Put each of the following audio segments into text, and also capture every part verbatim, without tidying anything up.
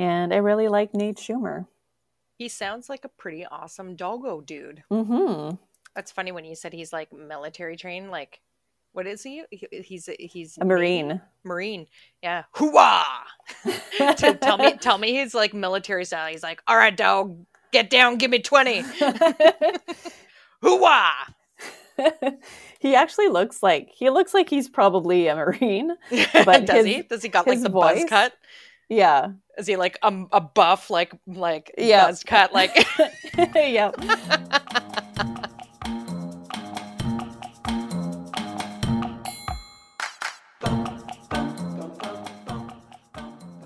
And I really like Nate Schumer. He sounds like a pretty awesome doggo dude. Mm-hmm. That's funny when you said he's like military trained. Like, what is he? he he's he's a Marine. A, Marine. Yeah. Hoo-wah! So tell me, tell me he's like military style. He's like, all right, dog, get down, give me twenty. Hoo-wah! He actually looks like he looks like he's probably a Marine. But does his, he? Does he got like the voice? Buzz cut? Yeah. Is he like a, a buff, like like yeah. buzz cut, like? Yeah.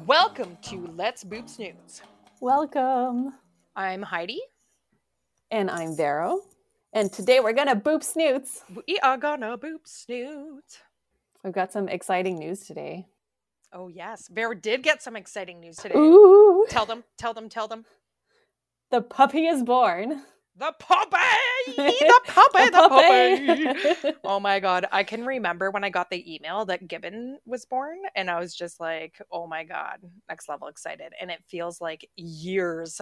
Welcome to Let's Boops News. Welcome. I'm Heidi. And I'm Vero. And today we're gonna boop snoots. We are gonna boop snoots. We've got some exciting news today. Oh yes, Vero did get some exciting news today. Ooh. Tell them, tell them, tell them. The puppy is born. The puppy! The puppy! The puppy! Oh my god, I can remember when I got the email that Gibbon was born, and I was just like, oh my god, next level excited. And it feels like years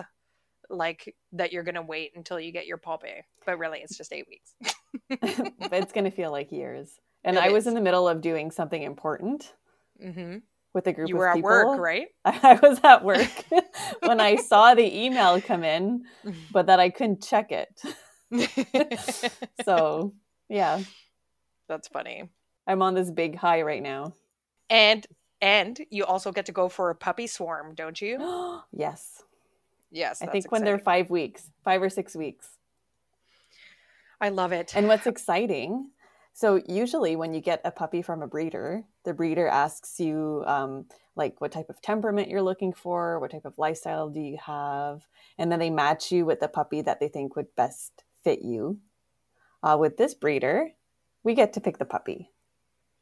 like that you're gonna wait until you get your puppy, but really it's just eight weeks. It's gonna feel like years. And it I is. was in the middle of doing something important mm-hmm. with a group you of people. You were at work, right? I was at work when I saw the email come in, but that I couldn't check it. So yeah, that's funny. I'm on this big high right now. And and you also get to go for a puppy swarm, don't you? Yes. Yes, I that's think when exciting. They're five weeks, five or six weeks. I love it. And what's exciting, so usually when you get a puppy from a breeder, the breeder asks you um, like what type of temperament you're looking for, what type of lifestyle do you have, and then they match you with the puppy that they think would best fit you. Uh, with this breeder, we get to pick the puppy.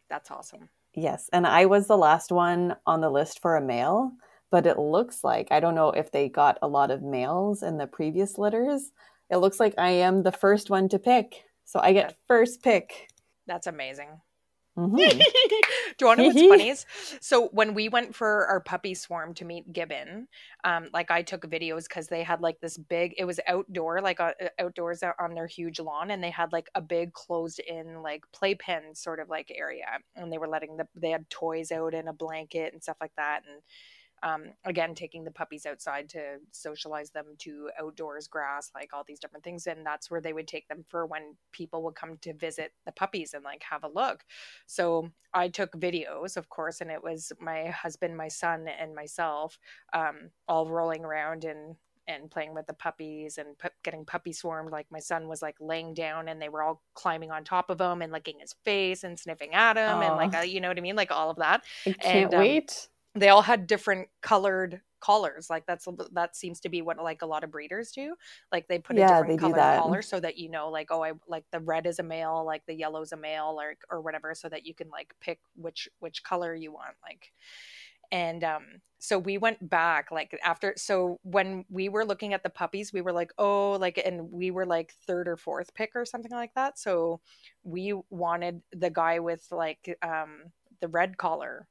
That's awesome. Yes, and I was the last one on the list for a male. But it looks like, I don't know if they got a lot of males in the previous litters. It looks like I am the first one to pick. So I get first pick. That's amazing. Mm-hmm. Do you want to know what's funny? So when we went for our puppy swarm to meet Gibbon, um, like I took videos because they had like this big, it was outdoor, like uh, outdoors on their huge lawn. And they had like a big closed in like playpen sort of like area. And they were letting the, they had toys out and a blanket and stuff like that. And Um, again, taking the puppies outside to socialize them to outdoors, grass, like all these different things. And that's where they would take them for when people would come to visit the puppies and like have a look. So I took videos, of course, and it was my husband, my son, and myself um, all rolling around and and playing with the puppies and pu- getting puppy swarmed. Like my son was like laying down and they were all climbing on top of him and licking his face and sniffing at him. Aww. And like, uh, you know what I mean? Like all of that. I can't and, um, wait. They all had different colored collars. Like that's, that seems to be what like a lot of breeders do. Like they put yeah, a different color collar so that, you know, like, oh, I like the red is a male, like the yellow is a male or, or whatever, so that you can like pick which, which color you want. Like, and, um, so we went back like after, so when we were looking at the puppies, we were like, oh, like, and we were like third or fourth pick or something like that. So we wanted the guy with like, um, the red collar.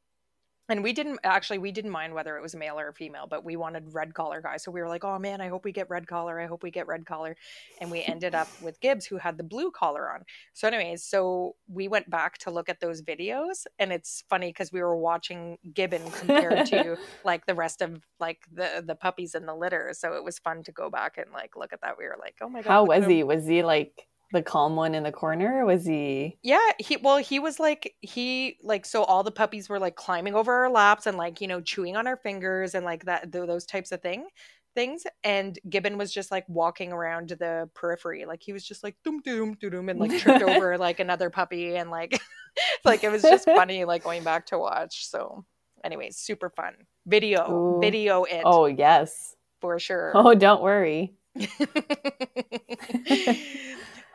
And we didn't actually, we didn't mind whether it was male or female, but we wanted red collar guys. So we were like, oh man, I hope we get red collar. I hope we get red collar. And we ended up with Gibbs, who had the blue collar on. So anyways, so we went back to look at those videos. And it's funny because we were watching Gibbon compared to like the rest of like the, the puppies in the litter. So it was fun to go back and like look at that. We were like, oh my God. How was he? Was he like... the calm one in the corner? Was he? Yeah, he, well, he was like, he like, so all the puppies were like climbing over our laps and like, you know, chewing on our fingers and like that, th- those types of thing, things. And Gibbon was just like walking around the periphery. Like he was just like, doom, doom, doom, doom, and like tripped over like another puppy. And like, like it was just funny, like going back to watch. So anyways, super fun video, Ooh. video it. Oh yes. For sure. Oh, don't worry.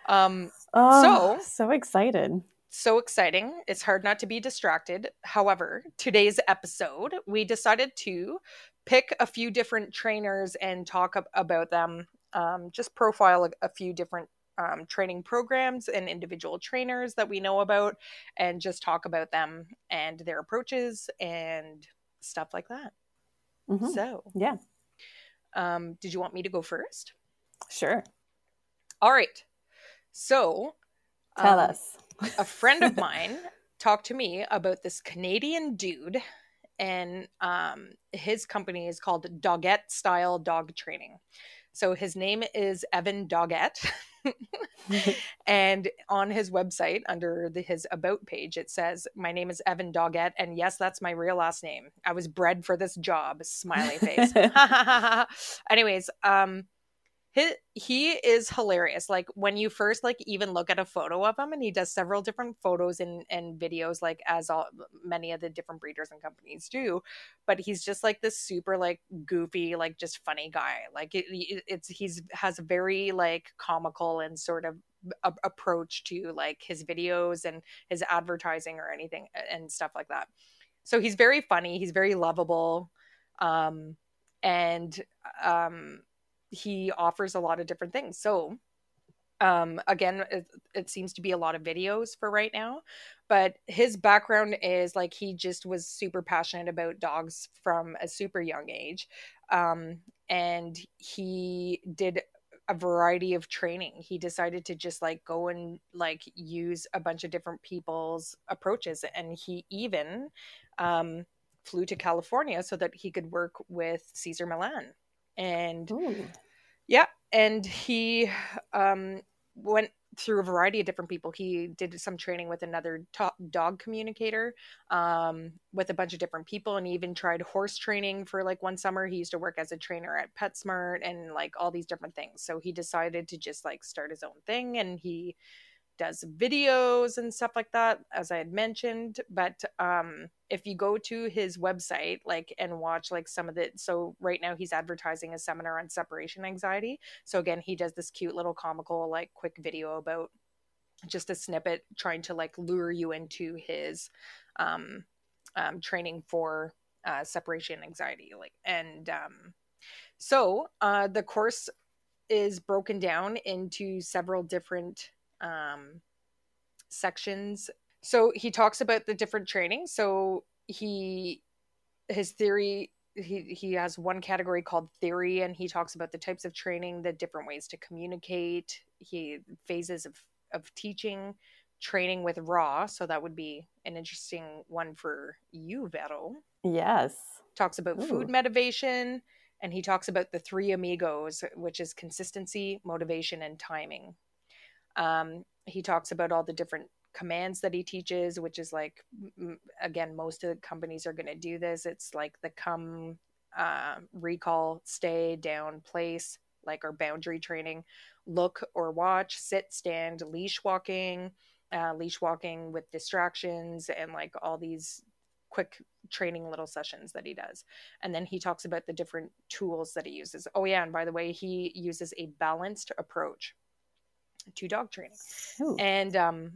Um, oh, so, so excited. So exciting. It's hard not to be distracted. However, today's episode, we decided to pick a few different trainers and talk ab- about them. Um, just profile a, a few different um, training programs and individual trainers that we know about and just talk about them and their approaches and stuff like that. Mm-hmm. So yeah. Um, did you want me to go first? Sure. All right. So tell um, us. A friend of mine talked to me about this Canadian dude, and um, his company is called Doggett Style Dog Training. So his name is Evan Doggett. And on his website, under the, his About page, it says, "My name is Evan Doggett, and yes, that's my real last name. I was bred for this job." Smiley face. Anyways, um, he, he is hilarious. Like, when you first, like, even look at a photo of him, and he does several different photos and, and videos, like, as all many of the different breeders and companies do. But he's just, like, this super, like, goofy, like, just funny guy. Like, it, it, it's he's has a very, like, comical and sort of a, approach to, like, his videos and his advertising or anything and stuff like that. So he's very funny. He's very lovable. Um, and, um, he offers a lot of different things. So um, again, it, it seems to be a lot of videos for right now, but his background is, like, he just was super passionate about dogs from a super young age. Um, and he did a variety of training. He decided to just, like, go and, like, use a bunch of different people's approaches. And he even um, flew to California so that he could work with Cesar Millan. And Ooh. yeah, and he um, went through a variety of different people. He did some training with another top dog communicator, um, with a bunch of different people, and he even tried horse training for, like, one summer. He used to work as a trainer at PetSmart and, like, all these different things. So he decided to just, like, start his own thing, and he does videos and stuff like that, as I had mentioned. But um, if you go to his website, like, and watch, like, some of the, so right now he's advertising a seminar on separation anxiety. So again, he does this cute little comical, like, quick video about just a snippet trying to, like, lure you into his um, um, training for uh, separation anxiety. Like, and um, so uh, the course is broken down into several different um, sections. So he talks about the different training. So he, his theory, he, he has one category called theory, and he talks about the types of training, the different ways to communicate, he phases of, of teaching, training with raw. So that would be an interesting one for you, Vero. Yes. Talks about Ooh. food motivation. And he talks about the three amigos, which is consistency, motivation, and timing. Um, he talks about all the different commands that he teaches, which is, like, m- again, most of the companies are going to do this. It's like the come, uh, recall, stay, down, place, like our boundary training, look or watch, sit, stand, leash walking, uh, leash walking with distractions, and, like, all these quick training little sessions that he does. And then he talks about the different tools that he uses. Oh yeah. And by the way, he uses a balanced approach to dog training. Ooh. And um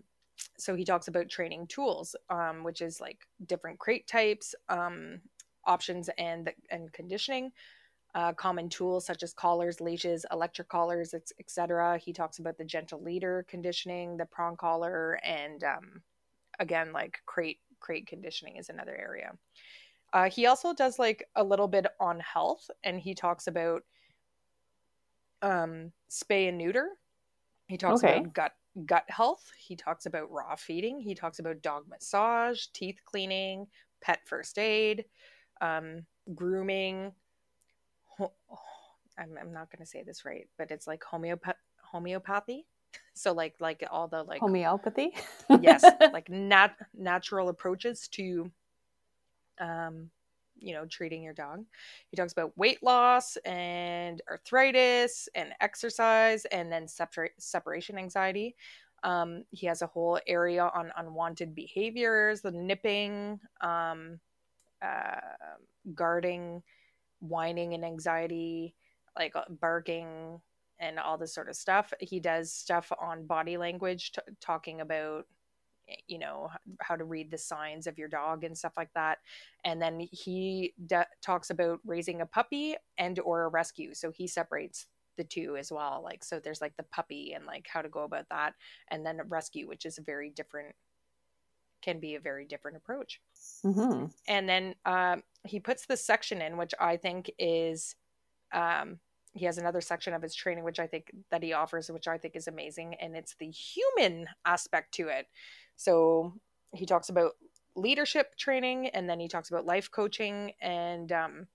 so he talks about training tools, um which is, like, different crate types, um options, and and conditioning, uh common tools such as collars, leashes, electric collars, etc. He talks about the gentle leader conditioning, the prong collar, and um again, like, crate crate conditioning is another area. Uh he also does, like, a little bit on health, and he talks about um spay and neuter. He talks okay. about gut gut health. He talks about raw feeding. He talks about dog massage, teeth cleaning, pet first aid, um, grooming. Oh, I'm I'm not going to say this right, but it's like homeopath homeopathy. So like like all the like homeopathy. Yes, like nat natural approaches to, um, you know, treating your dog. He talks about weight loss and arthritis and exercise, and then separ- separation anxiety. Um, he has a whole area on unwanted behaviors, the nipping, um, uh, guarding, whining and anxiety, like barking and all this sort of stuff. He does stuff on body language, t- talking about, you know, how to read the signs of your dog and stuff like that. And then he de- talks about raising a puppy and or a rescue. So he separates the two as well. Like, so there's like the puppy and like how to go about that. And then a rescue, which is a very different, can be a very different approach. Mm-hmm. And then um, he puts this section in, which I think is, um, he has another section of his training, which I think that he offers, which I think is amazing. And it's the human aspect to it. So he talks about leadership training, and then he talks about life coaching. And, um,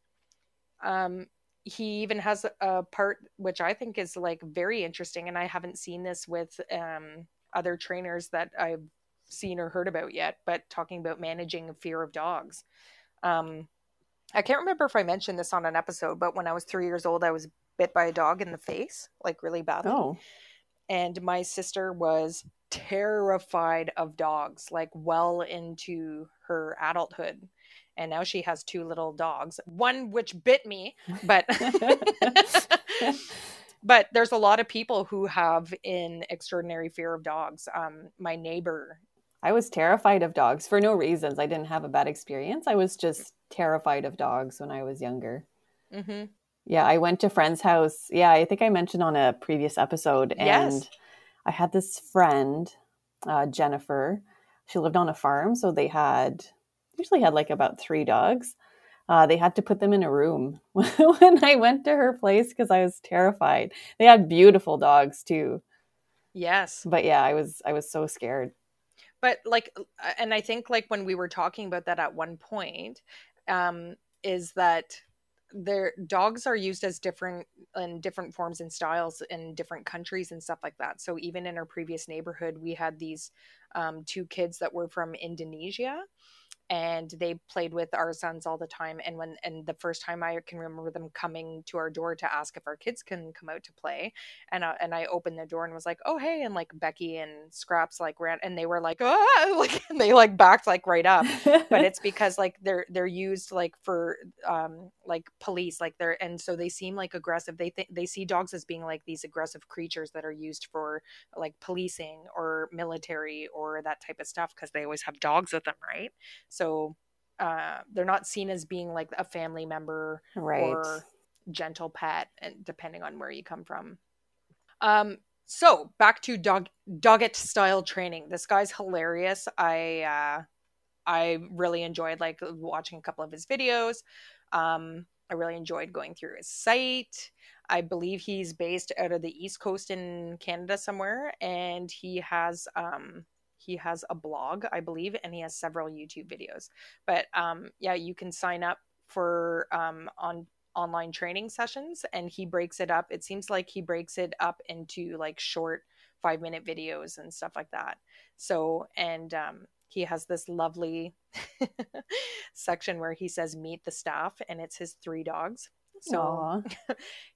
um, he even has a part, which I think is like very interesting. And I haven't seen this with, um, other trainers that I've seen or heard about yet, but talking about managing fear of dogs. Um, I can't remember if I mentioned this on an episode, but when I was three years old, I was bit by a dog in the face, like really badly. Oh. And my sister was terrified of dogs, like well into her adulthood. And now she has two little dogs, one which bit me, but but there's a lot of people who have an extraordinary fear of dogs. Um, my neighbor, I was terrified of dogs for no reasons. I didn't have a bad experience. I was just terrified of dogs when I was younger. Mm-hmm. Yeah, I went to a friend's house. Yeah, I think I mentioned on a previous episode. And yes. I had this friend, uh, Jennifer. She lived on a farm, so they had usually had like about three dogs. Uh, they had to put them in a room when I went to her place because I was terrified. They had beautiful dogs too. Yes, but yeah, I was I was so scared. But like, and I think like when we were talking about that at one point, um, is that their dogs are used as different in different forms and styles in different countries and stuff like that. So even in our previous neighborhood, we had these um, two kids that were from Indonesia, and they played with our sons all the time. And when, and the first time I can remember them coming to our door to ask if our kids can come out to play. And I, and I opened the door and was like, oh, hey. And like Becky and Scraps like ran, and they were like, ah, like, and they like backed like right up. But it's because like they're, they're used like for um, like police, like they're, and so they seem like aggressive. They think they see dogs as being like these aggressive creatures that are used for like policing or military or that type of stuff. Cause they always have dogs with them. Right. So uh, they're not seen as being like a family member, right, or gentle pet, and depending on where you come from. Um, so back to dog Doggett style training. This guy's hilarious. I uh, I really enjoyed like watching a couple of his videos. Um, I really enjoyed going through his site. I believe he's based out of the East Coast in Canada somewhere, and he has. Um, He has a blog, I believe, and he has several YouTube videos. But um, yeah, you can sign up for um, on online training sessions, and he breaks it up. It seems like he breaks it up into like short five minute videos and stuff like that. So, and um, he has this lovely section where he says, meet the staff, and it's his three dogs. So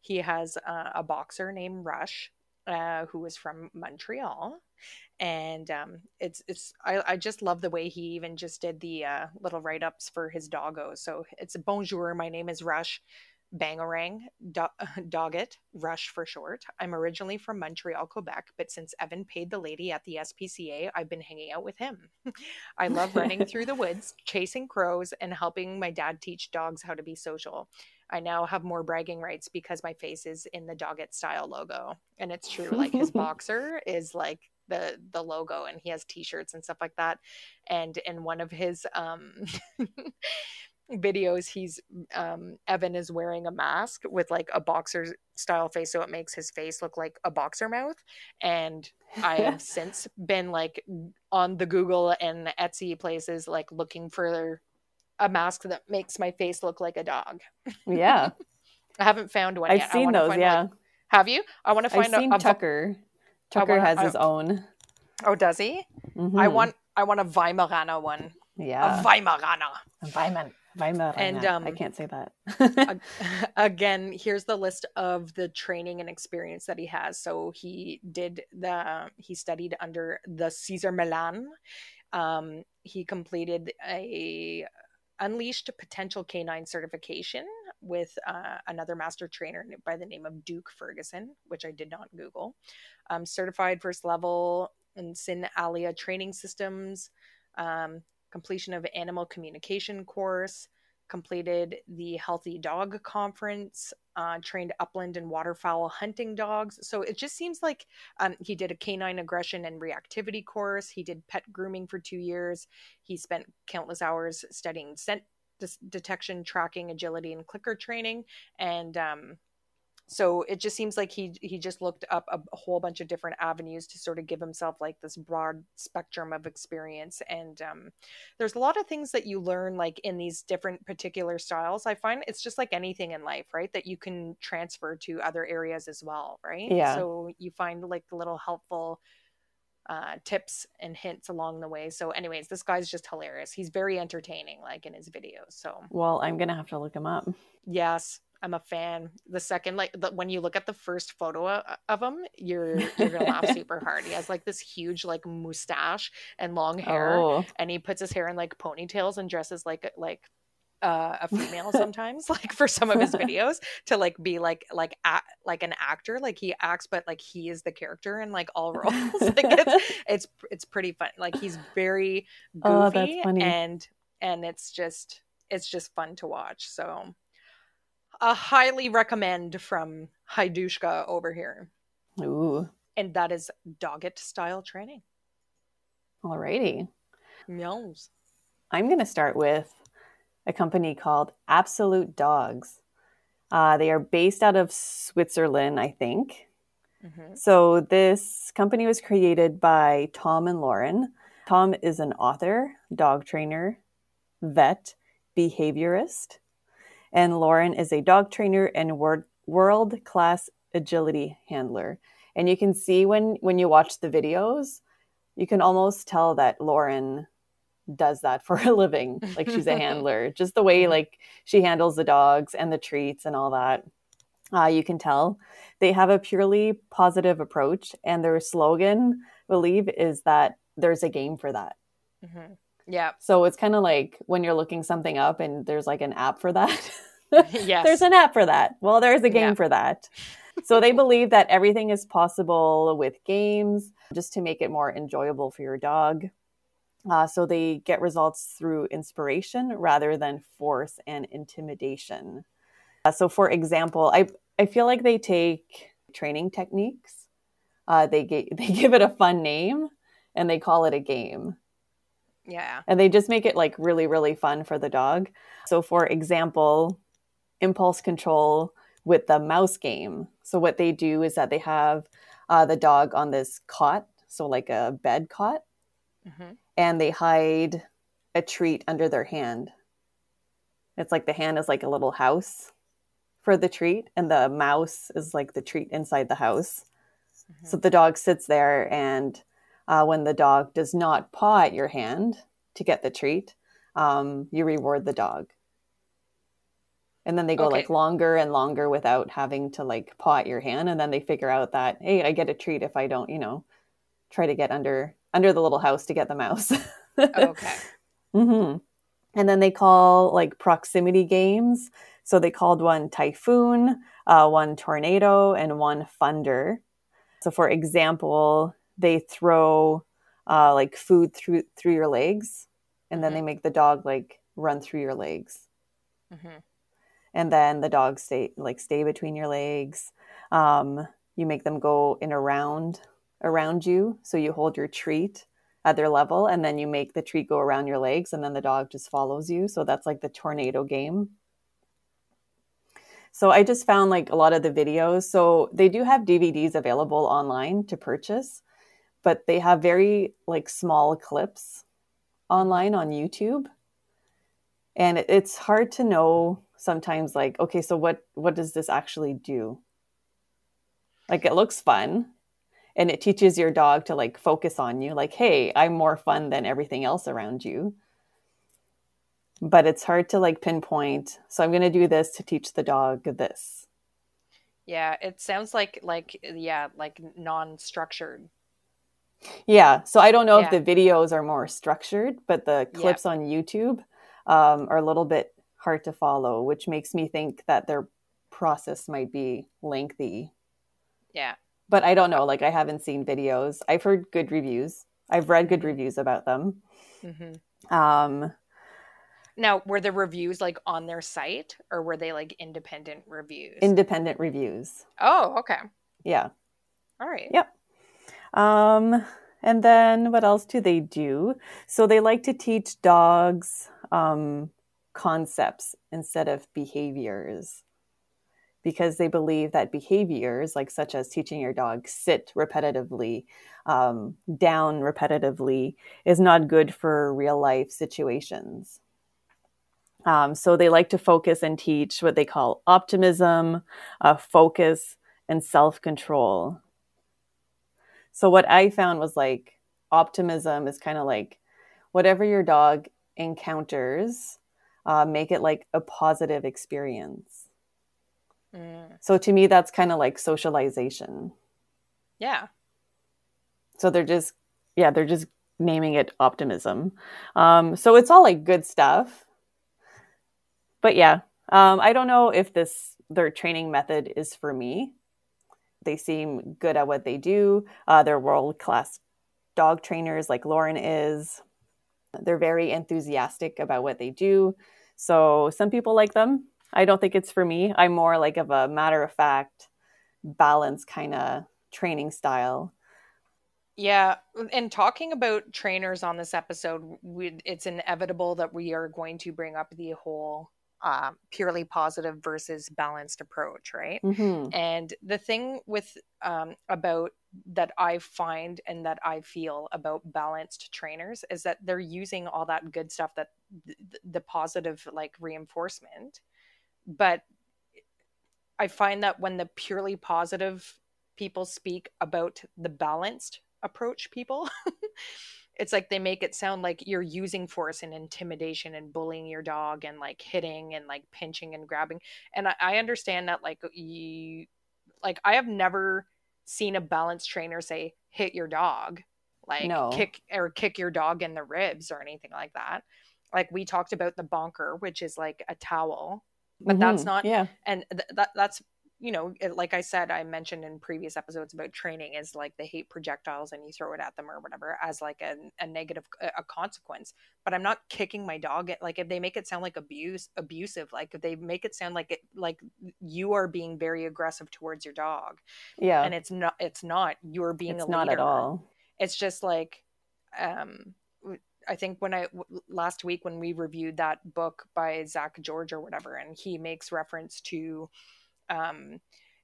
he has uh, a boxer named Rush, uh, who is from Montreal. And um, it's it's I, I just love the way he even just did the uh, little write ups for his doggos. So it's a bonjour. My name is Rush Bangarang Doggett, Rush for short. I'm originally from Montreal, Quebec, but since Evan paid the lady at the S P C A, I've been hanging out with him. I love running through the woods, chasing crows, and helping my dad teach dogs how to be social. I now have more bragging rights because my face is in the Doggett style logo, and it's true. Like his boxer is like the the logo, and he has t-shirts and stuff like that. And in one of his um videos, he's um Evan is wearing a mask with like a boxer style face, so it makes his face look like a boxer mouth. And I have since been like on the Google and Etsy places like looking for a mask that makes my face look like a dog. Yeah. I haven't found one I've yet. Seen those. Yeah. Like, have you? I want to find I've seen a, a Tucker Tucker wanna, has I, his own. Oh, does he? Mm-hmm. I want I want a Weimaraner one. Yeah. A Weimaraner. A Weimar, Weimaraner. And um, I can't say that. Again, here's the list of the training and experience that he has. So he did the he studied under the Cesar Millan. Um, he completed a Unleashed a potential canine certification with uh, another master trainer by the name of Duke Ferguson, which I did not Google. Um, certified first level in Synalia training systems, um, completion of animal communication course, completed the Healthy Dog Conference, uh, trained upland and waterfowl hunting dogs. So it just seems like um, he did a canine aggression and reactivity course. He did pet grooming for two years. He spent countless hours studying scent detection, tracking, agility, and clicker training. And um, so it just seems like he he just looked up a whole bunch of different avenues to sort of give himself like this broad spectrum of experience. And um, there's a lot of things that you learn like in these different particular styles. I find it's just like anything in life, right? That you can transfer to other areas as well, right? Yeah. So you find like little helpful uh, tips and hints along the way. So anyways, this guy's just hilarious. He's very entertaining, like in his videos. So, well, I'm going to have to look him up. Yes. I'm a fan. The second, like the, when you look at the first photo of him, you're you're gonna laugh super hard. He has like this huge like mustache and long hair, oh. and he puts his hair in like ponytails and dresses like like uh, a female sometimes, like for some of his videos to like be like like a, like an actor, like he acts, but like he is the character in like all roles. Like it's, it's it's pretty funny. Like he's very goofy, oh, that's funny. and and it's just it's just fun to watch. So. A highly recommend from Haidushka over here. Ooh. And that is Doggett style training. Alrighty. Meows. I'm going to start with a company called Absolute Dogs. Uh, they are based out of Switzerland, I think. Mm-hmm. So this company was created by Tom and Lauren. Tom is an author, dog trainer, vet, behaviorist. And Lauren is a dog trainer and wor- world-class agility handler. And you can see when, when you watch the videos, you can almost tell that Lauren does that for a living. Like she's a handler. Just the way like she handles the dogs and the treats and all that. Uh, you can tell. They have a purely positive approach. And their slogan, I believe, is that there's a game for that. Mm-hmm. Yeah. So it's kind of like when you're looking something up and there's like an app for that. Yes. There's an app for that. Well, there's a game yeah. for that. So they believe that everything is possible with games just to make it more enjoyable for your dog. Uh, so they get results through inspiration rather than force and intimidation. Uh, so for example, I I feel like they take training techniques. Uh, they get, they give it a fun name and they call it a game. Yeah. And they just make it like really, really fun for the dog. So for example, impulse control with the mouse game. So what they do is that they have uh, the dog on this cot, so like a bed cot, mm-hmm. and they hide a treat under their hand. It's like the hand is like a little house for the treat, and the mouse is like the treat inside the house. Mm-hmm. So the dog sits there and... Uh, when the dog does not paw at your hand to get the treat, um, you reward the dog. And then they go okay. like longer and longer without having to like paw at your hand. And then they figure out that, hey, I get a treat if I don't, you know, try to get under under the little house to get the mouse. Okay. Mm-hmm. And then they call like proximity games. So they called one Typhoon, uh, one Tornado, and one Thunder. So for example... They throw uh, like food through through your legs, and then mm-hmm. they make the dog like run through your legs, mm-hmm. and then the dog stay like stay between your legs. Um, you make them go in a round around you, so you hold your treat at their level, and then you make the treat go around your legs, and then the dog just follows you. So that's like the Tornado game. So I just found like a lot of the videos. So they do have D V Ds available online to purchase. But they have very like small clips online on YouTube. And it's hard to know sometimes like, okay, so what, what does this actually do? Like it looks fun and it teaches your dog to like focus on you. Like, hey, I'm more fun than everything else around you. But it's hard to like pinpoint. So I'm going to do this to teach the dog this. Yeah. It sounds like, like, yeah, like non-structured. Yeah. So I don't know yeah. if the videos are more structured, but the clips yeah. on YouTube um, are a little bit hard to follow, which makes me think that their process might be lengthy. Yeah. But I don't know. Like I haven't seen videos. I've heard good reviews. I've read good reviews about them. Mm-hmm. Um, now, were the reviews like on their site or were they like independent reviews? Independent reviews. Oh, okay. Yeah. All right. Yep. Um, and then what else do they do? So they like to teach dogs, um, concepts instead of behaviors, because they believe that behaviors, like such as teaching your dog sit repetitively, um, down repetitively, is not good for real life situations. Um, so they like to focus and teach what they call optimism, uh, focus, and self-control. So what I found was like optimism is kind of like whatever your dog encounters, uh, make it like a positive experience. Mm. So to me, that's kind of like socialization. Yeah. So they're just, yeah, they're just naming it optimism. Um, so it's all like good stuff. But yeah, um, I don't know if this, their training method is for me. They seem good at what they do. Uh, they're world-class dog trainers like Lauren is. They're very enthusiastic about what they do. So some people like them. I don't think it's for me. I'm more like of a matter-of-fact, balanced kind of training style. Yeah, and talking about trainers on this episode, we, it's inevitable that we are going to bring up the whole um, purely positive versus balanced approach, right? Mm-hmm. And the thing with um, about that I find and that I feel about balanced trainers is that they're using all that good stuff, that th- the positive like reinforcement, but I find that when the purely positive people speak about the balanced approach people, it's like they make it sound like you're using force and intimidation and bullying your dog and like hitting and like pinching and grabbing. And I, I understand that like you, like I have never seen a balanced trainer say hit your dog, like no. kick or kick your dog in the ribs or anything like that. Like we talked about the bonker, which is like a towel, but mm-hmm. that's not. Yeah. And th- that that's, you know, like I said, I mentioned in previous episodes about training is like they hate projectiles and you throw it at them or whatever as like a, a negative, a consequence, but I'm not kicking my dog. Like if they make it sound like abuse, abusive, like if they make it sound like it, like you are being very aggressive towards your dog. Yeah. And it's not, it's not, you're being it's a leader. Not at all. It's just like, um, I think when I last week, when we reviewed that book by Zach George or whatever, and he makes reference to, um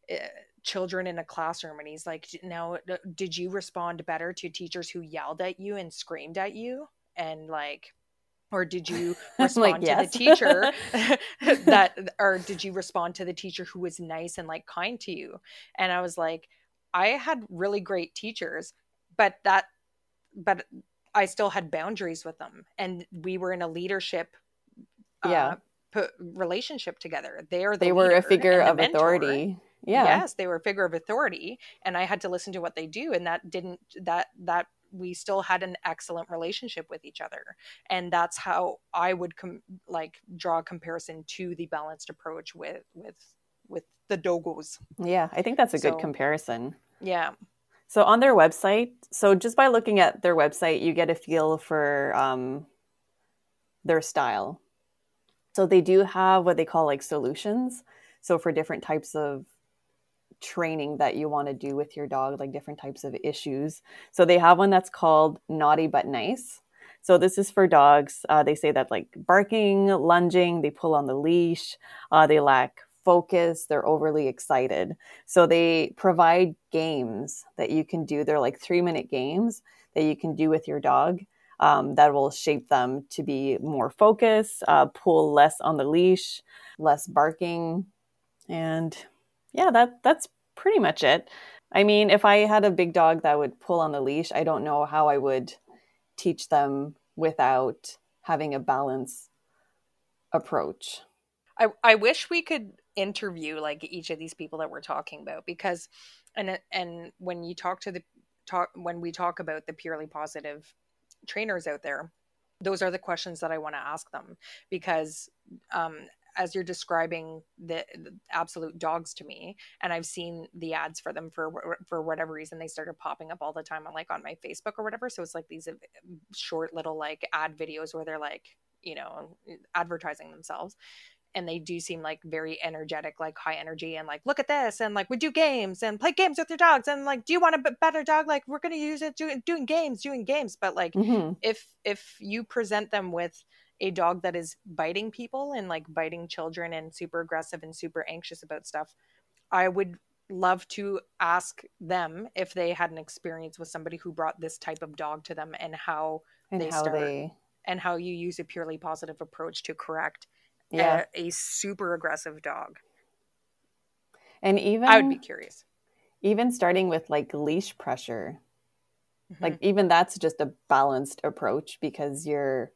uh, children in a classroom, and he's like, now did you respond better to teachers who yelled at you and screamed at you, and like, or did you respond like, to yes. the teacher that, or did you respond to the teacher who was nice and like kind to you? And I was like, I had really great teachers, but that but I still had boundaries with them, and we were in a leadership uh, yeah Put relationship together. They are the they were a figure of mentor. authority. Yeah. Yes, they were a figure of authority, and I had to listen to what they do, and that didn't that that we still had an excellent relationship with each other, and that's how I would com- like draw a comparison to the balanced approach with with with the doggos. Yeah, I think that's a so, good comparison. Yeah. So on their website, so just by looking at their website, you get a feel for um, their style. So they do have what they call like solutions. So for different types of training that you want to do with your dog, like different types of issues. So they have one that's called Naughty But Nice. So this is for dogs. Uh, they say that like barking, lunging, they pull on the leash, uh, they lack focus, they're overly excited. So they provide games that you can do. They're like three minute games that you can do with your dog. Um, that will shape them to be more focused, uh, pull less on the leash, less barking. And yeah, that that's pretty much it. I mean, if I had a big dog that would pull on the leash, I don't know how I would teach them without having a balanced approach. I, I wish we could interview like each of these people that we're talking about, because and and when you talk to the talk when we talk about the purely positive trainers out there, those are the questions that I want to ask them, because um as you're describing the, the Absolute Dogs to me, and I've seen the ads for them for for whatever reason, they started popping up all the time on like on my Facebook or whatever. So it's like these short little like ad videos where they're like, you know, advertising themselves, and they do seem like very energetic, like high energy, and like, look at this, and like, we do games and play games with your dogs, and like, do you want a better dog? Like, we're going to use it doing, doing games, doing games. But like, mm-hmm. if if you present them with a dog that is biting people and like biting children and super aggressive and super anxious about stuff, I would love to ask them if they had an experience with somebody who brought this type of dog to them and how and they how start they... and how you use a purely positive approach to correct yeah. a, a super aggressive dog. And even I would be curious. Even starting with like leash pressure, mm-hmm. like even that's just a balanced approach, because you're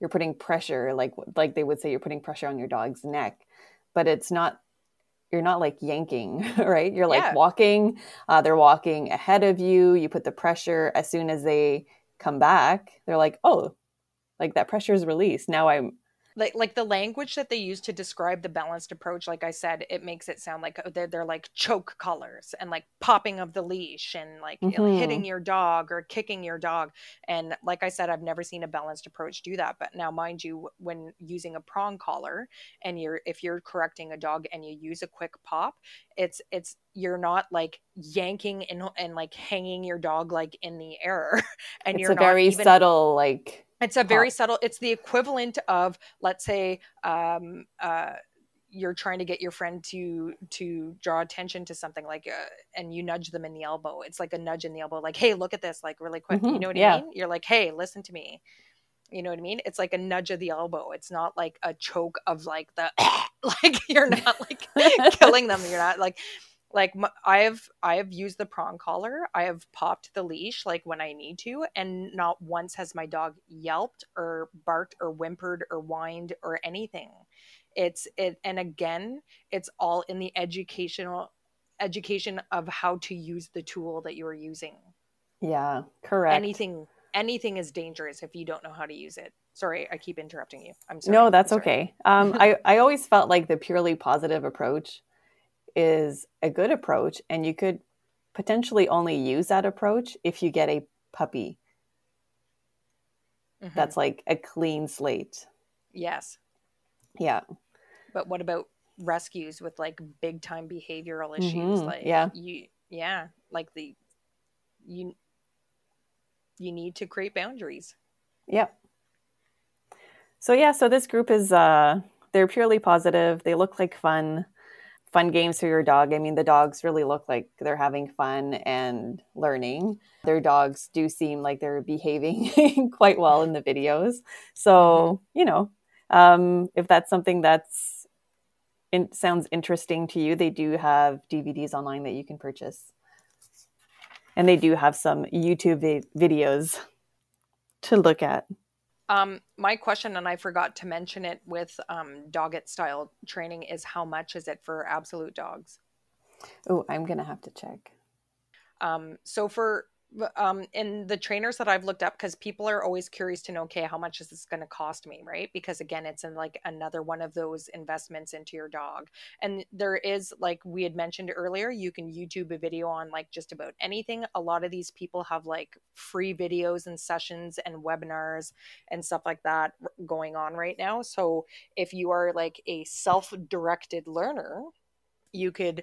you're putting pressure, like like they would say, you're putting pressure on your dog's neck, but it's not. You're not like yanking, right? You're like yeah. walking. Uh, they're walking ahead of you. You put the pressure. As soon as they come back, they're like, oh, like that pressure is released. Now I'm like, like the language that they use to describe the balanced approach. Like I said, it makes it sound like they're, they're like choke collars and like popping of the leash and like mm-hmm. hitting your dog or kicking your dog. And like I said, I've never seen a balanced approach do that. But now, mind you, when using a prong collar and you're, if you're correcting a dog and you use a quick pop, it's, it's, you're not like yanking and, and like hanging your dog, like in the air. And it's you're a not very even, subtle, like, It's a very subtle, it's the equivalent of, let's say, um, uh, you're trying to get your friend to, to draw attention to something like, uh, and you nudge them in the elbow. It's like a nudge in the elbow. Like, hey, look at this, like really quick. Mm-hmm. You know what yeah. I mean? You're like, hey, listen to me. You know what I mean? It's like a nudge of the elbow. It's not like a choke of like the, like you're not like killing them. You're not like, like I have, I have used the prong collar. I have popped the leash like when I need to, and not once has my dog yelped or barked or whimpered or whined or anything. It's it, and again, it's all in the educational education of how to use the tool that you are using. Yeah, correct. Anything, anything is dangerous if you don't know how to use it. Sorry, I keep interrupting you. I'm sorry. No, that's okay. Um, I I always felt like the purely positive approach is a good approach, and you could potentially only use that approach if you get a puppy mm-hmm. that's like a clean slate. Yes. Yeah. But what about rescues with like big time behavioral issues? Mm-hmm. Like yeah. you yeah, like the you you need to create boundaries. Yep. So yeah, so this group is uh they're purely positive. They look like fun. Fun games for your dog. I mean, the dogs really look like they're having fun and learning. Their dogs do seem like they're behaving quite well in the videos. So, you know, um, if that's something that's in, sounds interesting to you, they do have D V Ds online that you can purchase. And they do have some YouTube vi- videos to look at. Um, my question, and I forgot to mention it with um, Doggett style training, is how much is it for Absolute Dogs? Oh, I'm going to have to check. Um, so for um, in the trainers that I've looked up, because people are always curious to know, okay, how much is this going to cost me, right? Because again, it's in like another one of those investments into your dog. And there is, like we had mentioned earlier, you can YouTube a video on like just about anything. A lot of these people have like free videos and sessions and webinars and stuff like that going on right now. So if you are like a self-directed learner, you could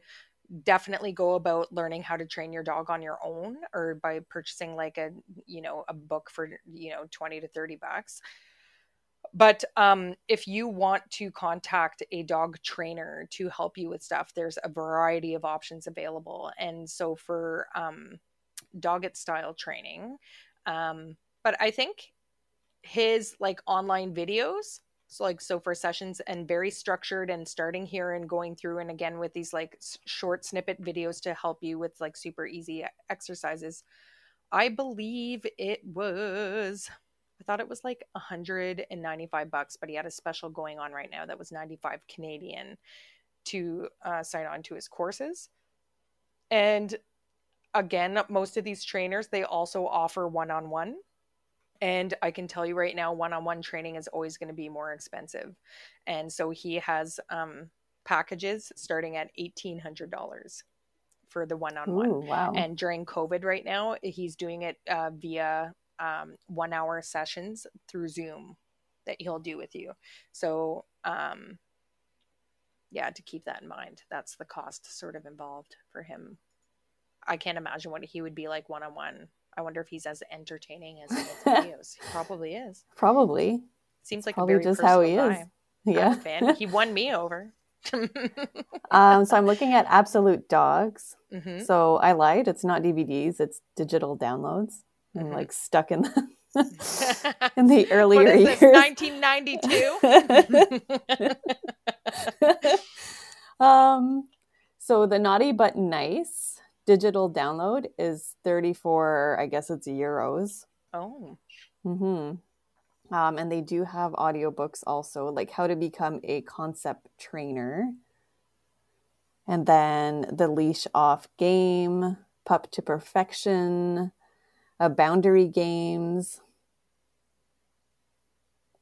definitely go about learning how to train your dog on your own, or by purchasing like a, you know, a book for, you know, twenty to thirty bucks. But um, if you want to contact a dog trainer to help you with stuff, there's a variety of options available. And so for um, Doggett style training, um, but I think his like online videos, so like, so for sessions, and very structured and starting here and going through, and again with these like s- short snippet videos to help you with like super easy exercises. I believe it was, I thought it was like one hundred ninety-five bucks, but he had a special going on right now that was ninety-five Canadian to uh, sign on to his courses. And again, most of these trainers, they also offer one-on-one. And I can tell you right now, one-on-one training is always going to be more expensive. And so he has um, packages starting at eighteen hundred dollars for the one-on-one. Ooh, wow. And during COVID right now, he's doing it uh, via um, one-hour sessions through Zoom that he'll do with you. So, um, yeah, to keep that in mind, that's the cost sort of involved for him. I can't imagine what he would be like one-on-one. I wonder if he's as entertaining as in his videos. He probably is. Probably. Seems like probably a very just how he guy. Is. Yeah, fan. He won me over. um, so I'm looking at Absolute Dogs. Mm-hmm. So I lied. It's not D V Ds. It's digital downloads. I'm mm-hmm. like stuck in the in the earlier what is this, years. nineteen ninety-two. um. So the Naughty But Nice digital download is thirty-four. I guess it's euros. Oh. Mm-hmm. Um, and they do have audiobooks also, like How to Become a Concept Trainer. And then The Leash Off Game, Pup to Perfection, uh, Boundary Games.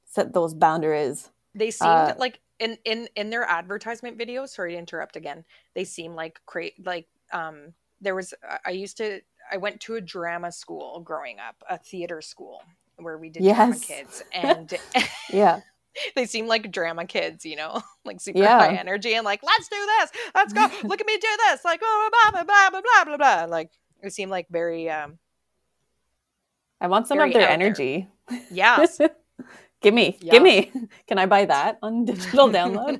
Set those boundaries. They seemed uh, like in, in, in their advertisement videos, sorry to interrupt again, they seem like create like um, there was, I used to, I went to a drama school growing up, a theater school, where we did yes. drama kids, and yeah, they seem like drama kids, you know, like super yeah. high energy and like, let's do this, let's go, look at me do this, like blah blah blah blah blah blah blah blah. Like it seemed like very. Um, I want some of their energy. There. Yes, give me, yeah. give me. Can I buy that on digital download?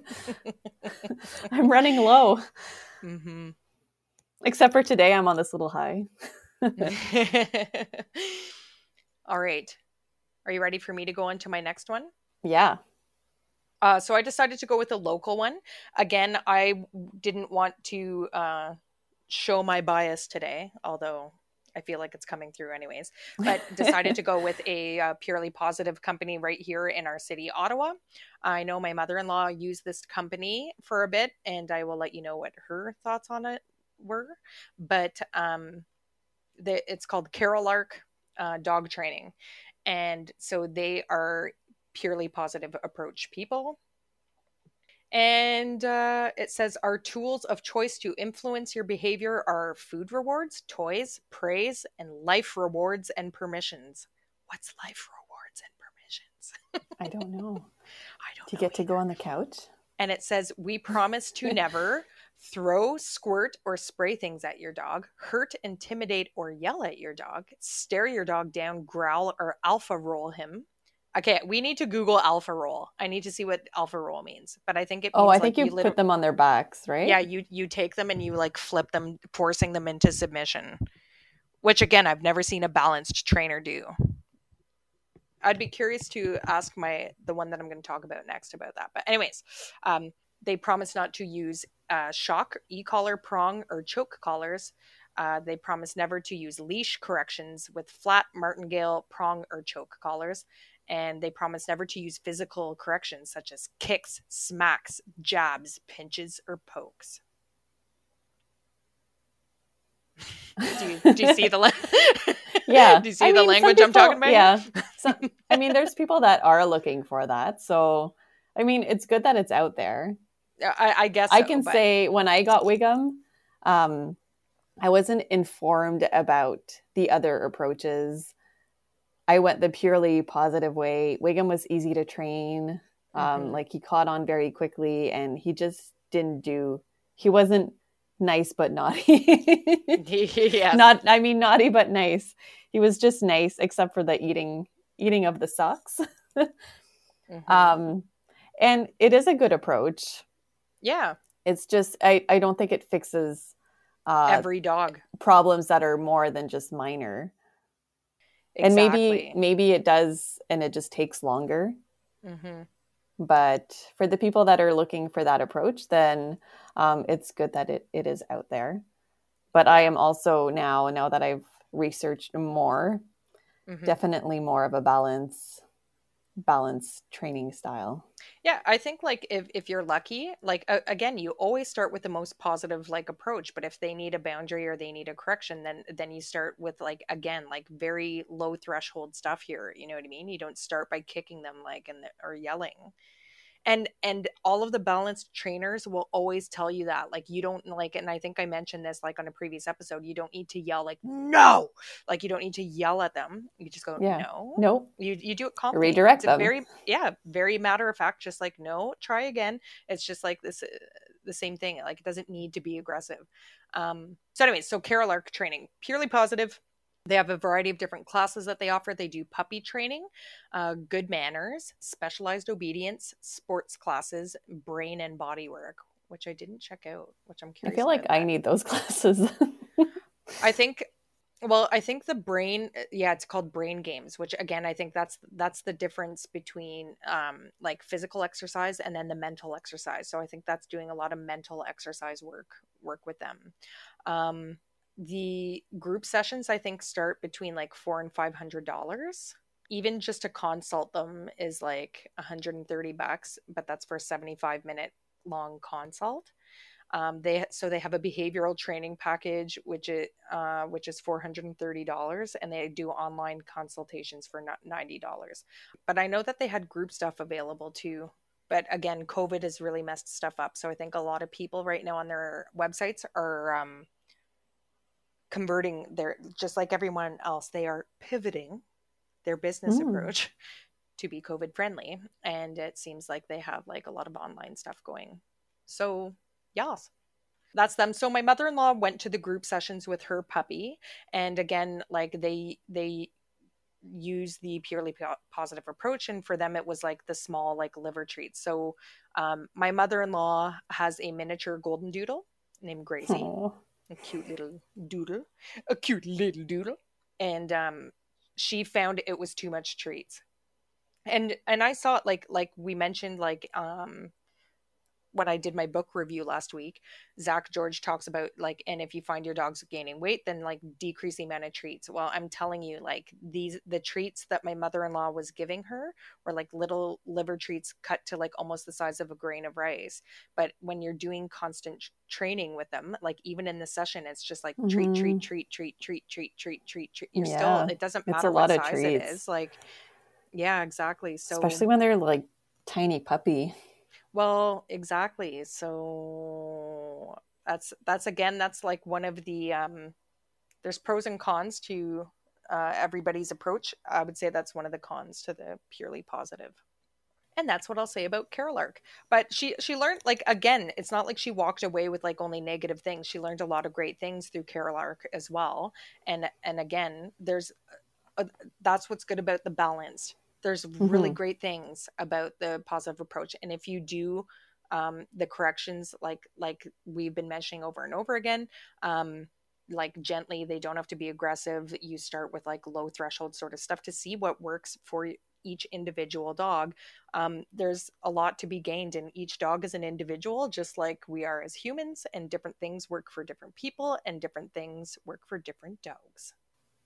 I'm running low. Mm-hmm. Except for today, I'm on this little high. All right. Are you ready for me to go into my next one? Yeah. Uh, so I decided to go with a local one. Again, I didn't want to uh, show my bias today, although I feel like it's coming through anyways, but decided to go with a uh, purely positive company right here in our city, Ottawa. I know my mother-in-law used this company for a bit, and I will let you know what her thoughts on it were. But um, the, it's called Carol Arc Uh, dog training, and so they are purely positive approach people, and uh, it says our tools of choice to influence your behavior are food rewards, toys, praise, and life rewards and permissions. What's life rewards and permissions? I don't know. I don't. Do you get to go on the couch? And it says we promise to never throw, squirt, or spray things at your dog, hurt, intimidate, or yell at your dog, stare your dog down, growl, or alpha roll him. Okay, we need to Google alpha roll. I need to see what alpha roll means, but I think it means oh, I like think you, you put lit- them on their backs, right? Yeah, you you take them and you like flip them, forcing them into submission, which again, I've never seen a balanced trainer do. I'd be curious to ask my the one that I'm going to talk about next about that. But anyways, um, they promise not to use Uh, shock, e-collar, prong, or choke collars. Uh, they promise never to use leash corrections with flat, martingale, prong, or choke collars. And they promise never to use physical corrections such as kicks, smacks, jabs, pinches, or pokes. do, you, do you see the la- yeah? Do you see I mean, the language people, I'm talking about? Yeah. So, I mean, there's people that are looking for that. So, I mean, it's good that it's out there. I, I guess so, I can but... say when I got Wiggum, um, I wasn't informed about the other approaches. I went the purely positive way. Wiggum was easy to train. Um, mm-hmm. Like he caught on very quickly, and he just didn't do. He wasn't nice but naughty. yes. Not, I mean, naughty but nice. He was just nice, except for the eating eating of the socks. mm-hmm. Um, and it is a good approach. Yeah. It's just, I, I don't think it fixes uh, every dog problems that are more than just minor. Exactly. And maybe, maybe it does. And it just takes longer. Mm-hmm. But for the people that are looking for that approach, then um, it's good that it, it is out there. But I am also now, now that I've researched more, mm-hmm. definitely more of a balance balanced training style. Yeah, I think like if, if you're lucky, like uh, again, you always start with the most positive like approach, but if they need a boundary or they need a correction, then then you start with like again, like very low threshold stuff here, you know what I mean? You don't start by kicking them like and the, or yelling. And and all of the balanced trainers will always tell you that. Like you don't like, and I think I mentioned this like on a previous episode, you don't need to yell like no. Like you don't need to yell at them. You just go, yeah. no. No. You you do it calmly. Redirect it's them. Very yeah, very matter of fact, just like no, try again. It's just like this uh, the same thing. Like it doesn't need to be aggressive. Um so anyway, so Carol Arc training, purely positive, They have a variety of different classes that they offer. They do puppy training, uh, good manners, specialized obedience, sports classes, brain and body work, which I didn't check out, which I'm curious I feel like about. I need those classes. I think, well, I think the brain, yeah, it's called brain games, which again, I think that's, that's the difference between um, like physical exercise and then the mental exercise. So I think that's doing a lot of mental exercise work, work with them. Um, The group sessions, I think, start between like four and five hundred dollars. Even just to consult them is like one hundred and thirty bucks, but that's for a seventy-five minute long consult. Um, they so they have a behavioral training package, which it uh, which is four hundred and thirty dollars, and they do online consultations for ninety dollars. But I know that they had group stuff available too. But again, COVID has really messed stuff up, so I think a lot of people right now on their websites are. Um, converting their, just like everyone else, they are pivoting their business mm. approach to be COVID friendly. And it seems like they have like a lot of online stuff going. So yes, that's them. So my mother-in-law went to the group sessions with her puppy. And again, like they, they use the purely positive approach. And for them, it was like the small, like liver treats. So um, my mother-in-law has a miniature golden doodle named Gracie. Aww. A cute little doodle, a cute little doodle. And um, she found it was too much treats. And and I saw it like, like we mentioned, like um, when I did my book review last week, Zach George talks about like, and if you find your dog's gaining weight, then like decrease the amount of treats. Well, I'm telling you, like these, the treats that my mother-in-law was giving her were like little liver treats cut to like almost the size of a grain of rice. But when you're doing constant training with them, like even in the session, it's just like mm-hmm. treat, treat, treat, treat, treat, treat, treat, treat, treat. You're yeah. still, it doesn't matter it's a lot what of size treats. It is. Like, yeah, exactly. So especially when they're like tiny puppy. Well, exactly. So that's, that's again, that's like one of the, um, there's pros and cons to uh, everybody's approach. I would say that's one of the cons to the purely positive. And that's what I'll say about Carol Arc. But she, she learned, like, again, it's not like she walked away with like only negative things. She learned a lot of great things through Carol Arc as well. And, and again, there's, a, that's what's good about the balance. There's really mm-hmm. great things about the positive approach. And if you do um, the corrections, like like we've been mentioning over and over again, um, like gently, they don't have to be aggressive. You start with like low threshold sort of stuff to see what works for each individual dog. Um, there's a lot to be gained, and each dog is an individual, just like we are as humans, and different things work for different people and different things work for different dogs.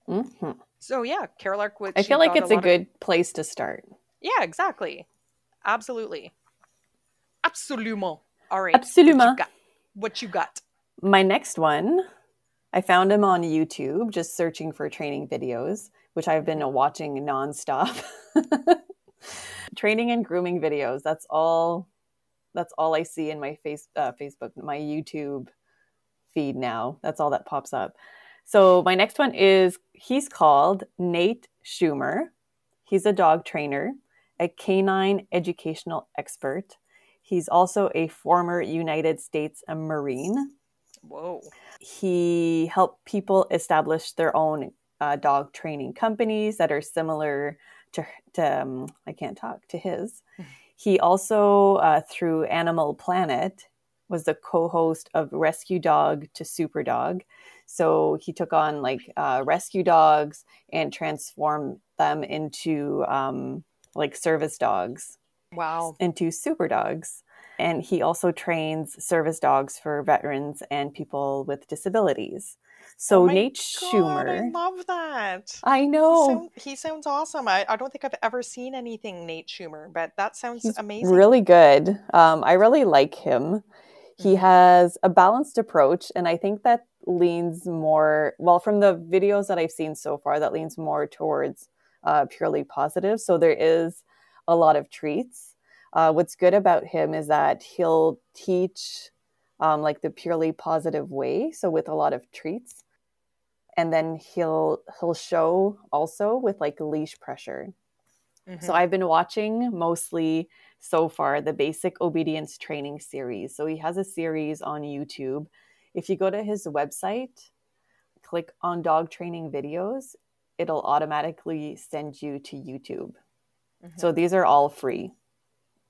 Mm-hmm. So yeah, Carol Arc. I feel like it's a, a good of... place to start. Yeah, exactly. Absolutely. Absolument. All right. Absolument. What, what you got? My next one, I found him on YouTube, just searching for training videos, which I've been watching nonstop. Training and grooming videos. That's all. That's all I see in my face, uh, Facebook, my YouTube feed now. That's all that pops up. So my next one is, he's called Nate Schumer. He's a dog trainer, a canine educational expert. He's also a former United States Marine. Whoa. He helped people establish their own uh, dog training companies that are similar to, to um, I can't talk, to his. He also, uh, through Animal Planet, was the co-host of Rescue Dog to Super Dog. So he took on like uh, rescue dogs and transformed them into um, like service dogs. Wow. Into super dogs. And he also trains service dogs for veterans and people with disabilities. So oh my Nate God, Schumer. I love that. I know. He, sound, he sounds awesome. I, I don't think I've ever seen anything Nate Schumer, but that sounds He's amazing. Really good. Um, I really like him. He has a balanced approach, and I think that leans more, well, from the videos that I've seen so far, that leans more towards uh, purely positive. So there is a lot of treats. Uh, what's good about him is that he'll teach um, like the purely positive way, so with a lot of treats. And then he'll he'll show also with like leash pressure. Mm-hmm. So I've been watching mostly so far the Basic Obedience Training series. So he has a series on YouTube. If you go to his website, click on dog training videos, it'll automatically send you to YouTube. Mm-hmm. So these are all free.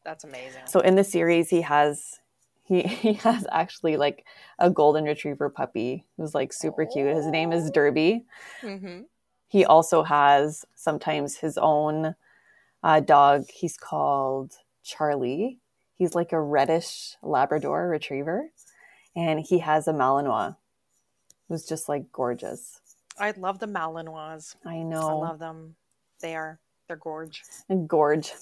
That's amazing. So in the series, he has he, he has actually like a golden retriever puppy who's like super oh. cute. His name is Derby. Mm-hmm. He also has sometimes his own uh, dog. He's called Charlie. He's like a reddish Labrador retriever. And he has a Malinois who's just like gorgeous. I love the Malinois. I know. I love them. They are. They're gorge. And gorge.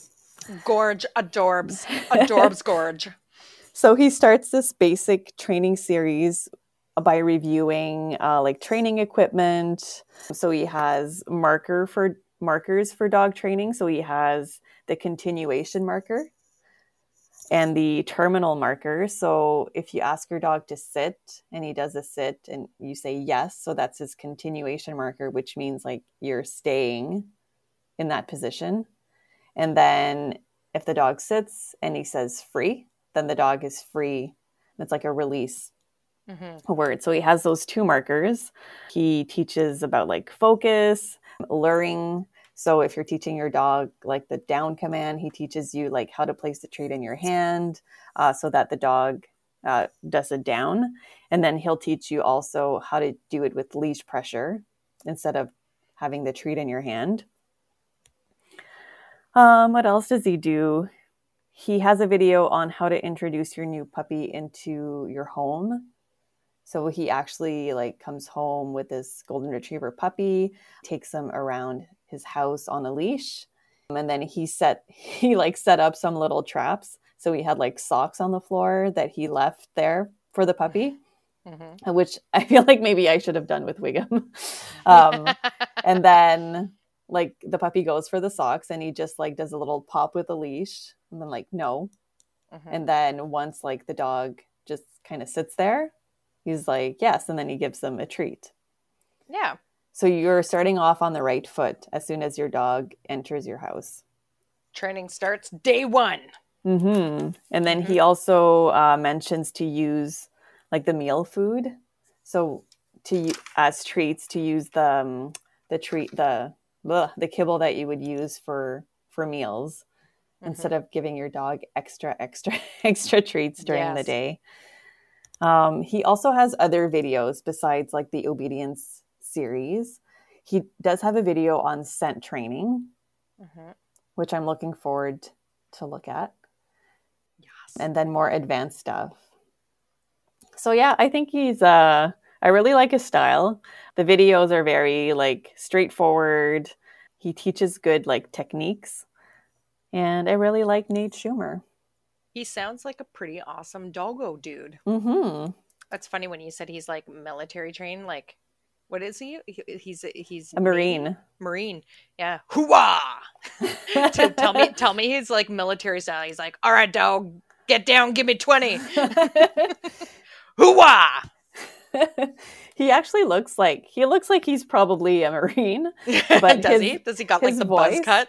Gorge. Adorbs. Adorbs gorge. So he starts this basic training series by reviewing uh, like training equipment. So he has marker for markers for dog training. So he has the continuation marker and the terminal marker. So if you ask your dog to sit and he does a sit and you say yes, so that's his continuation marker, which means like you're staying in that position. And then if the dog sits and he says free, then the dog is free. It's like a release mm-hmm. word. So he has those two markers. He teaches about like focus, luring. So if you're teaching your dog like the down command, he teaches you like how to place the treat in your hand uh, so that the dog uh, does a down. And then he'll teach you also how to do it with leash pressure instead of having the treat in your hand. Um, what else does he do? He has a video on how to introduce your new puppy into your home. So he actually like comes home with this golden retriever puppy, takes him around his house on a leash. And then he set, he like set up some little traps. So he had like socks on the floor that he left there for the puppy, mm-hmm. which I feel like maybe I should have done with Wiggum. Um, and then like the puppy goes for the socks and he just like does a little pop with a leash and then like, no. Mm-hmm. And then once like the dog just kind of sits there, he's like, yes. And then he gives them a treat. Yeah. So you're starting off on the right foot as soon as your dog enters your house. Training starts day one. Mm-hmm. And then mm-hmm. he also uh, mentions to use like the meal food. So to as treats to use the, um, the treat, the, Ugh, the kibble that you would use for, for meals mm-hmm. instead of giving your dog extra, extra, extra treats during yes. the day. Um, he also has other videos besides like the obedience series. He does have a video on scent training, mm-hmm. which I'm looking forward to look at. Yes. And then more advanced stuff. So yeah, I think he's, uh, I really like his style. The videos are very like straightforward. He teaches good like techniques. And I really like Nate Schumer. He sounds like a pretty awesome doggo dude. Mm-hmm. That's funny when you said he's like military trained. Like, what is he? he he's he's a Marine. A, Marine. Yeah. Hoo-wah! tell me tell me he's like military style. He's like, all right, dog, get down, give me twenty. Hoo-wah! He actually looks like he looks like he's probably a Marine. But does his, he? Does he got like the voice? Buzz cut?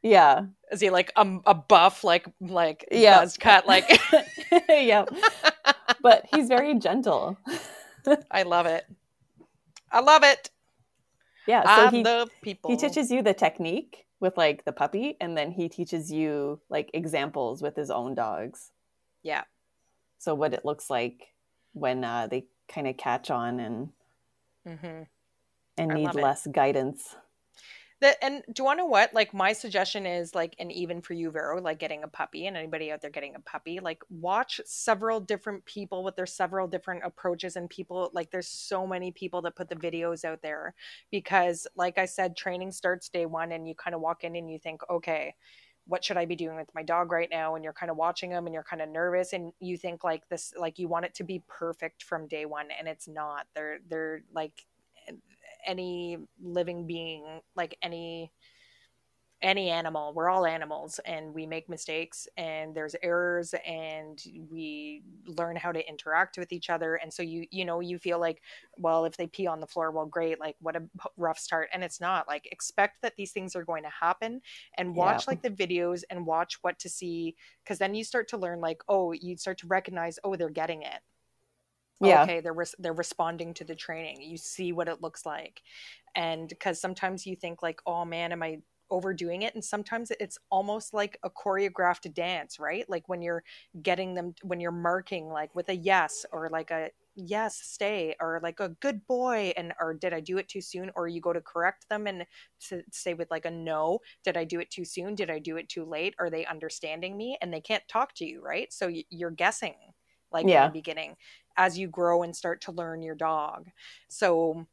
Yeah. Is he like a, a buff, like like yeah. buzz cut, like? Yeah. But he's very gentle. I love it. I love it. Yeah. So I he, love people. He teaches you the technique with like the puppy, and then he teaches you like examples with his own dogs. Yeah. So what it looks like when uh, they kind of catch on and mm-hmm. and I need less guidance. That, and do you want to know what? Like my suggestion is like, and even for you, Vero, like getting a puppy and anybody out there getting a puppy, like watch several different people with their several different approaches and people like there's so many people that put the videos out there because like I said, training starts day one and you kind of walk in and you think, okay, what should I be doing with my dog right now? And you're kind of watching them and you're kind of nervous and you think like this, like you want it to be perfect from day one and it's not. They're, they're like any living being, like any, any animal, we're all animals and we make mistakes and there's errors and we learn how to interact with each other. And so you, you know, you feel like, well, if they pee on the floor, well, great. Like what a rough start. And it's not like expect that these things are going to happen and watch yeah. like the videos and watch what to see. Cause then you start to learn like, oh, you start to recognize, oh, they're getting it. yeah. okay, they're, res they're responding to the training. You see what it looks like. And because sometimes you think like, oh man, am I overdoing it? And sometimes it's almost like a choreographed dance, right? Like when you're getting them, when you're marking like with a yes or like a yes, stay, or like a good boy, and or did I do it too soon? Or you go to correct them and to say with like a no, did I do it too soon? Did I do it too late? Are they understanding me? And they can't talk to you, right? So you're guessing like yeah. in the beginning as you grow and start to learn your dog. So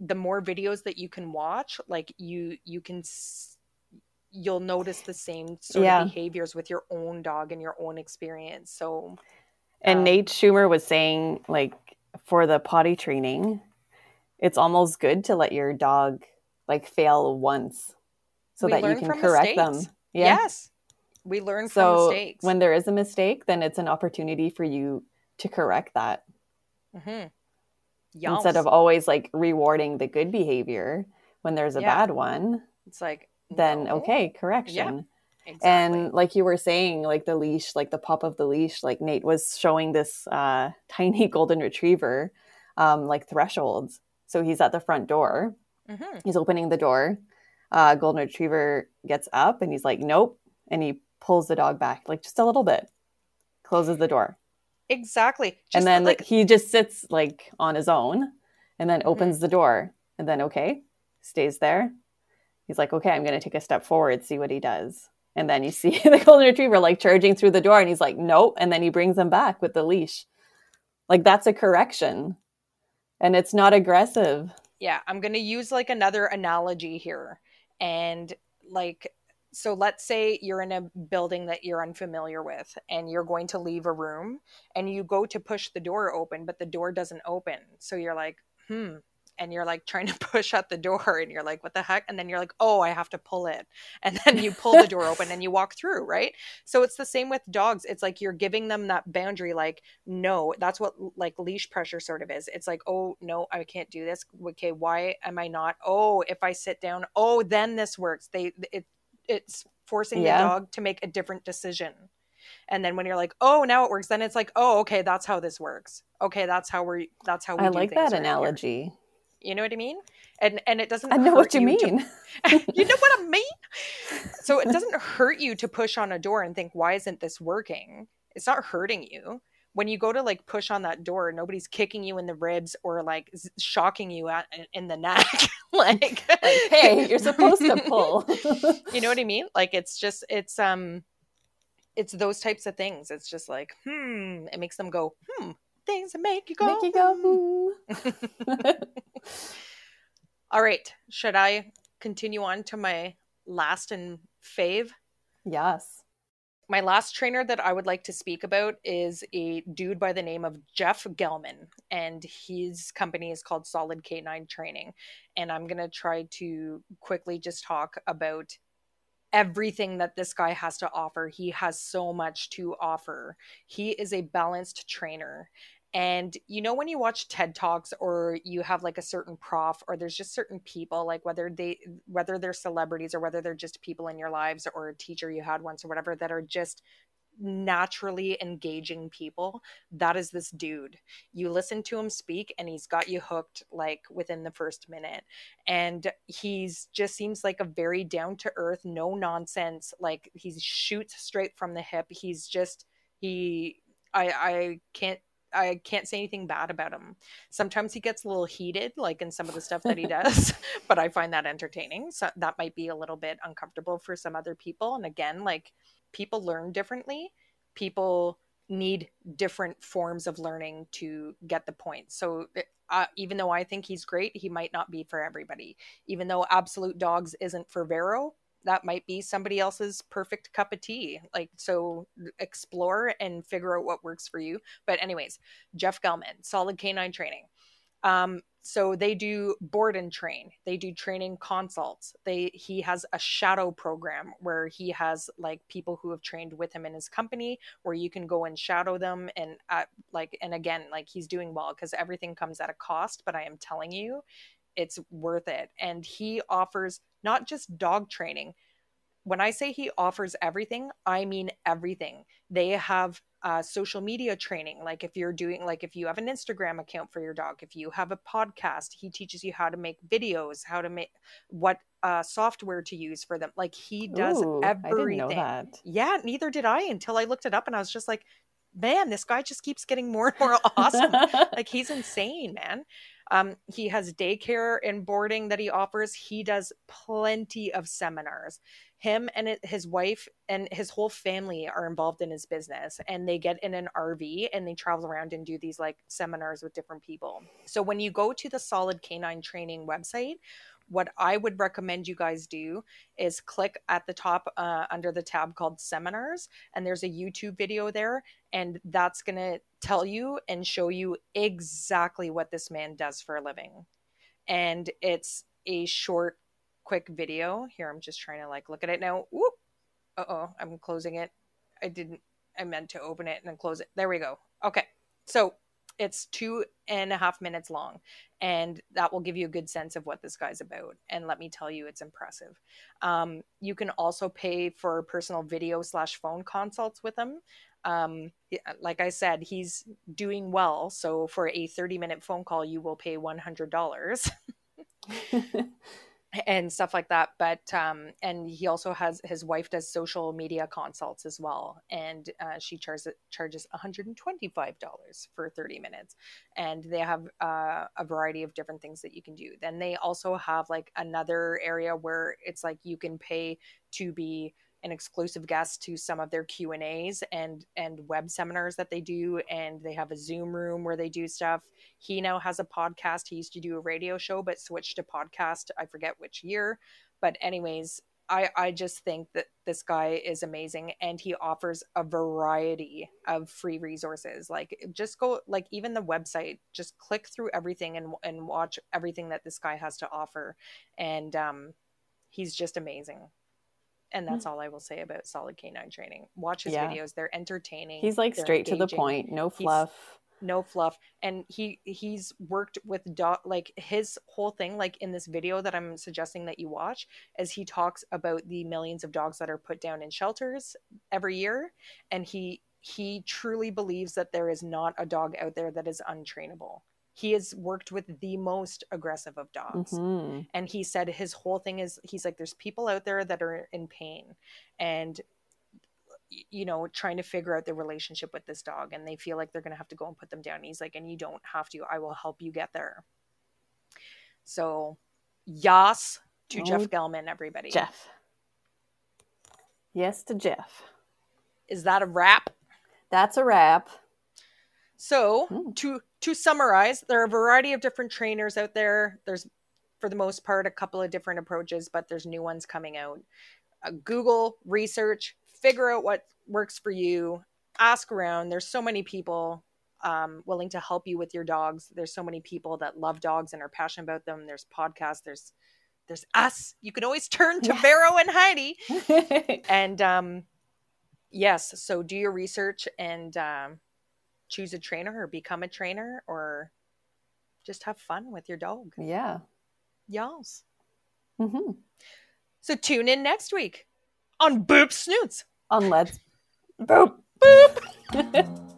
the more videos that you can watch, like you, you can s you'll notice the same sort yeah. of behaviors with your own dog and your own experience. So, and um, Nate Schumer was saying like for the potty training, it's almost good to let your dog like fail once so that you can correct them. Yeah. Yes. We learn from mistakes. So when there is a mistake, then it's an opportunity for you to correct that. Mm-hmm. Yums. Instead of always like rewarding the good behavior when there's a yeah. bad one, it's like, then no. okay, correction. Yeah, exactly. And like you were saying, like the leash, like the pop of the leash, like Nate was showing this uh, tiny golden retriever, um, like thresholds. So he's at the front door. Mm-hmm. He's opening the door. Uh, golden retriever gets up and he's like, nope. And he pulls the dog back, like just a little bit, closes the door. Exactly. Just and then like, like he just sits like on his own and then opens mm-hmm. the door and then, okay, stays there. He's like, okay, I'm going to take a step forward, see what he does. And then you see the golden retriever like charging through the door and he's like, nope. And then he brings him back with the leash. Like that's a correction and it's not aggressive. Yeah. I'm going to use like another analogy here. And like, so let's say you're in a building that you're unfamiliar with and you're going to leave a room and you go to push the door open, but the door doesn't open. So you're like, hmm. And you're like trying to push out the door and you're like, what the heck? And then you're like, oh, I have to pull it. And then you pull the door open and you walk through, right? So it's the same with dogs. It's like you're giving them that boundary, like, no, that's what like leash pressure sort of is. It's like, oh, no, I can't do this. Okay, why am I not? Oh, if I sit down, oh, then this works. They, it, it's forcing yeah. the dog to make a different decision. And then when you're like, oh, now it works, then it's like, oh, okay, that's how this works. Okay, that's how we're, that's how we I do like things that right analogy. Here. You know what I mean? And and it doesn't I know what you, you mean. To, you know what I mean? So it doesn't hurt you to push on a door and think, why isn't this working? It's not hurting you. When you go to like push on that door, nobody's kicking you in the ribs or like shocking you at, in the neck. like, like, hey, you're supposed to pull. You know what I mean? Like it's just, it's, um, it's those types of things. It's just like, hmm, it makes them go, hmm. Things that make you go, make you go boo. All right, should I continue on to my last and fave? Yes. My last trainer that I would like to speak about is a dude by the name of Jeff Gellman, and his company is called Solid K nine Training. And I'm going to try to quickly just talk about everything that this guy has to offer. He has so much to offer. He is a balanced trainer. And you know, when you watch TED Talks or you have like a certain prof, or there's just certain people, like whether they, whether they're celebrities or whether they're just people in your lives or a teacher you had once or whatever, that are just naturally engaging people, that is this dude. You listen to him speak and he's got you hooked like within the first minute. And he's just seems like a very down to earth, no nonsense. Like he shoots straight from the hip. He's just, he, I, I can't, I can't say anything bad about him. Sometimes he gets a little heated, like in some of the stuff that he does, but I find that entertaining. So that might be a little bit uncomfortable for some other people. And again, like, people learn differently. People need different forms of learning to get the point. So uh, even though I think he's great, he might not be for everybody. Even though Absolute Dogs isn't for Vero, that might be somebody else's perfect cup of tea. Like, so explore and figure out what works for you. But anyways, Jeff Gellman, Solid K nine Training. Um, so they do board and train. They do training consults. They, he has a shadow program where he has like people who have trained with him in his company where you can go and shadow them. And uh, like, and again, like he's doing well because everything comes at a cost, but I am telling you, it's worth it. And he offers not just dog training, when I say he offers everything, I mean everything. They have uh, social media training. Like if you're doing, like if you have an Instagram account for your dog, if you have a podcast, he teaches you how to make videos, how to make, what uh, software to use for them. Like he does Ooh, everything. I didn't know that. Yeah, neither did I until I looked it up, and I was just like, man, this guy just keeps getting more and more awesome. Like he's insane, man. Um, he has daycare and boarding that he offers. He does plenty of seminars. Him and his wife and his whole family are involved in his business, and they get in an R V and they travel around and do these like seminars with different people. So when you go to the Solid K nine Training website, what I would recommend you guys do is click at the top uh, under the tab called Seminars, and there's a YouTube video there, and that's going to tell you and show you exactly what this man does for a living. And it's a short, quick video. Here, I'm just trying to like look at it now. Whoop. Uh-oh, I'm closing it. I didn't, I meant to open it and then close it. There we go. Okay, so it's two and a half minutes long, and that will give you a good sense of what this guy's about. And let me tell you, it's impressive. Um, you can also pay for personal video slash phone consults with him. Um, like I said, he's doing well. So for a thirty minute phone call, you will pay one hundred dollars and stuff like that. But, um, and he also has, his wife does social media consults as well. And, uh, she charges, charges one hundred twenty-five dollars for thirty minutes, and they have uh, a variety of different things that you can do. Then they also have like another area where it's like, you can pay to be an exclusive guest to some of their Q and A's and, and web seminars that they do. And they have a Zoom room where they do stuff. He now has a podcast. He used to do a radio show, but switched to podcast. I forget which year, but anyways, I, I just think that this guy is amazing, and he offers a variety of free resources. Like just go, like even the website, just click through everything and, and watch everything that this guy has to offer. And, um, he's just amazing. And that's all I will say about Solid K nine Training. Watch his yeah. videos. They're entertaining. He's like straight engaging. to the point. No fluff. He's, no fluff. And he he's worked with dog, like his whole thing, like in this video that I'm suggesting that you watch, is he talks about the millions of dogs that are put down in shelters every year. And he he truly believes that there is not a dog out there that is untrainable. He has worked with the most aggressive of dogs. Mm-hmm. And he said his whole thing is, he's like, there's people out there that are in pain and, you know, trying to figure out their relationship with this dog. And they feel like they're going to have to go and put them down. And he's like, and you don't have to, I will help you get there. So yas to oh, Jeff Gellman, everybody. Jeff. Yes to Jeff. Is that a wrap? That's a wrap. So mm. to, to summarize, there are a variety of different trainers out there. There's, for the most part, a couple of different approaches, but there's new ones coming out. Uh, Google, research, figure out what works for you. Ask around. There's so many people um, willing to help you with your dogs. There's so many people that love dogs and are passionate about them. There's podcasts. There's, there's us. You can always turn to yeah. Vero and Heidi. and um, yes, so do your research and, um, choose a trainer or become a trainer or just have fun with your dog. Yeah. Y'alls. Mm-hmm. So tune in next week on Boop Snoots. On Let's Boop Boop.